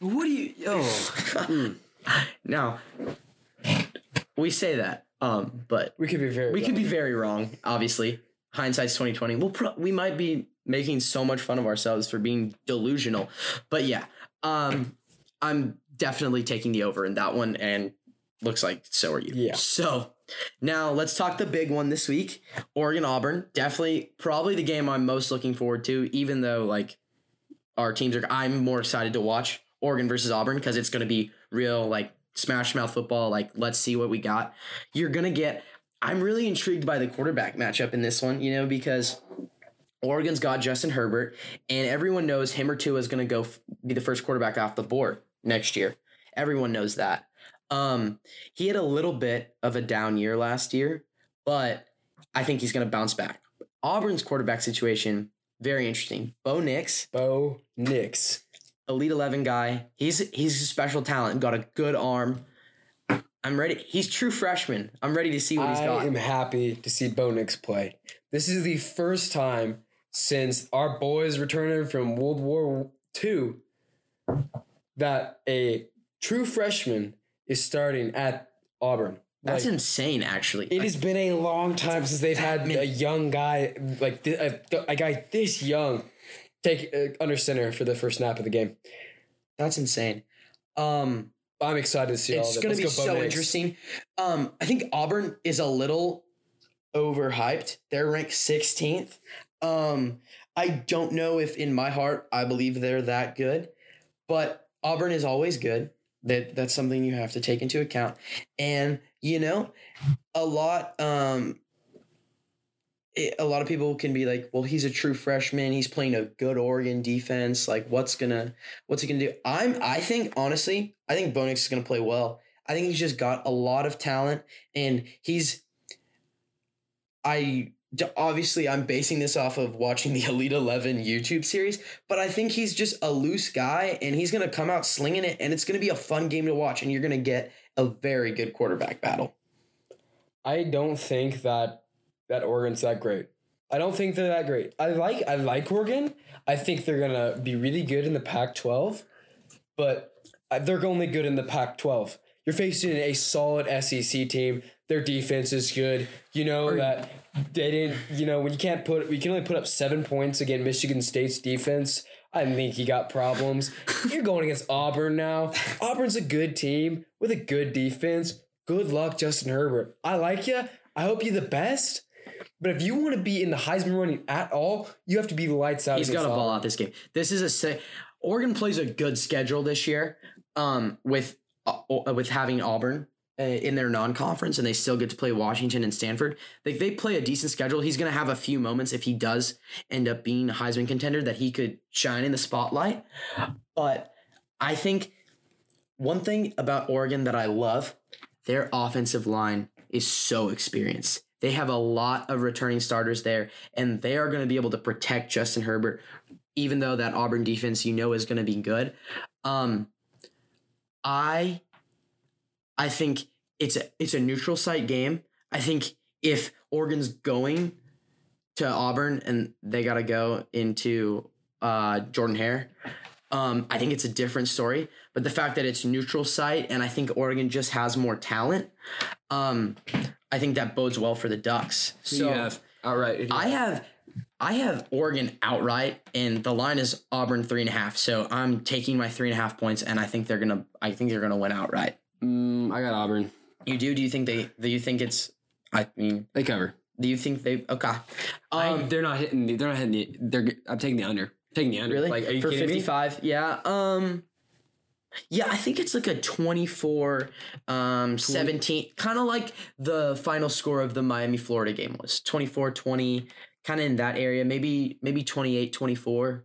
What do you... Oh. Mm. Now, we say that, um, but... We could be very We wrong. could be very wrong, obviously. Hindsight's twenty twenty. We'll pro- we might be... making so much fun of ourselves for being delusional. But yeah, um, I'm definitely taking the over in that one, and looks like so are you. Yeah. So now let's talk the big one this week, Oregon-Auburn. Definitely probably the game I'm most looking forward to, even though like our teams are – I'm more excited to watch Oregon versus Auburn because it's going to be real like smash mouth football, like let's see what we got. You're going to get – I'm really intrigued by the quarterback matchup in this one, you know, because – Oregon's got Justin Herbert, and everyone knows him or Tua is going to go f- be the first quarterback off the board next year. Everyone knows that. Um, he had a little bit of a down year last year, but I think he's going to bounce back. Auburn's quarterback situation, very interesting. Bo Nix. Bo Nix. Elite eleven guy. He's he's a special talent. Got a good arm. I'm ready. He's true freshman. I'm ready to see what he's got. I am happy to see Bo Nix play. This is the first time since our boys returning from World War Two that a true freshman is starting at Auburn. That's like, insane, actually. It like, has been a long time since they've had man. a young guy, like a, a guy this young, take uh, under center for the first snap of the game. That's insane. Um, I'm excited to see all that. It's going to be so interesting. Um, I think Auburn is a little overhyped. They're ranked sixteenth. Um, I don't know if in my heart I believe they're that good, but Auburn is always good. That that's something you have to take into account. And, you know, a lot um, it, a lot of people can be like, well, he's a true freshman. He's playing a good Oregon defense. Like, what's gonna what's he gonna do? I'm I think honestly, I think Bo Nix is gonna play well. I think he's just got a lot of talent, and he's I obviously I'm basing this off of watching the Elite eleven YouTube series, but I think he's just a loose guy, and he's gonna come out slinging it, and it's gonna be a fun game to watch, and you're gonna get a very good quarterback battle. I don't think that that Oregon's that great. I don't think they're that great. I like I like Oregon. I think they're going to be really good in the Pac twelve, but they're only good in the Pac twelve. You're facing a solid S E C team. Their defense is good. You know that they didn't, you know, when you can't put, we can only put up seven points against Michigan State's defense. I think he got problems. You're going against Auburn now. Auburn's a good team with a good defense. Good luck, Justin Herbert. I like you. I hope you're the best. But if you want to be in the Heisman running at all, you have to be lights out. He's got to ball out this game. This is a se- Oregon plays a good schedule this year um, with uh, with having Auburn uh, in their non-conference, and they still get to play Washington and Stanford. They they play a decent schedule. He's going to have a few moments if he does end up being a Heisman contender that he could shine in the spotlight. But I think one thing about Oregon that I love, their offensive line is so experienced. They have a lot of returning starters there, and they are going to be able to protect Justin Herbert, even though that Auburn defense, you know, is going to be good. Um, I I think it's a, it's a neutral site game. I think if Oregon's going to Auburn and they got to go into uh, Jordan-Hare, um, I think it's a different story. But the fact that it's neutral site and I think Oregon just has more talent, um, I think that bodes well for the Ducks. So you have outright. I have, I have Oregon outright, and the line is Auburn three and a half. So I'm taking my three and a half points, and I think they're gonna, I think they're gonna win outright. Mm, I got Auburn. You do? Do you think they? Do you think it's? I mean, they cover. Do you think they? Okay. Um, I, they're not hitting. The, they're not hitting. The, they're. I'm taking the under. Taking the under. Really? Like, are you for kidding fifty-five? Me? Yeah. Um. Yeah, I think it's like a twenty-four, um, seventeen, kind of like the final score of the Miami-Florida game was, twenty-four twenty, kind of in that area, maybe maybe twenty-eight twenty-four.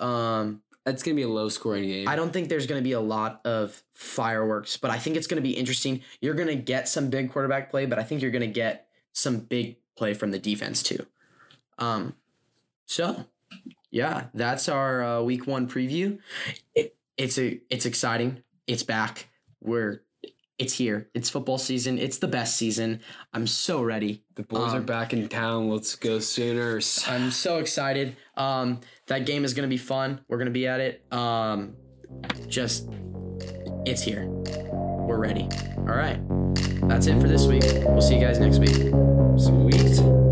Um, That's going to be a low-scoring game. I don't think there's going to be a lot of fireworks, but I think it's going to be interesting. You're going to get some big quarterback play, but I think you're going to get some big play from the defense too. Um, so, yeah, that's our uh, week one preview. It, It's a, it's exciting. It's back. We're, it's here. It's football season. It's the best season. I'm so ready. The boys um, are back in town. Let's go Sooners. I'm so excited. Um, that game is going to be fun. We're going to be at it. Um, just, it's here. We're ready. All right. That's it for this week. We'll see you guys next week. Sweet.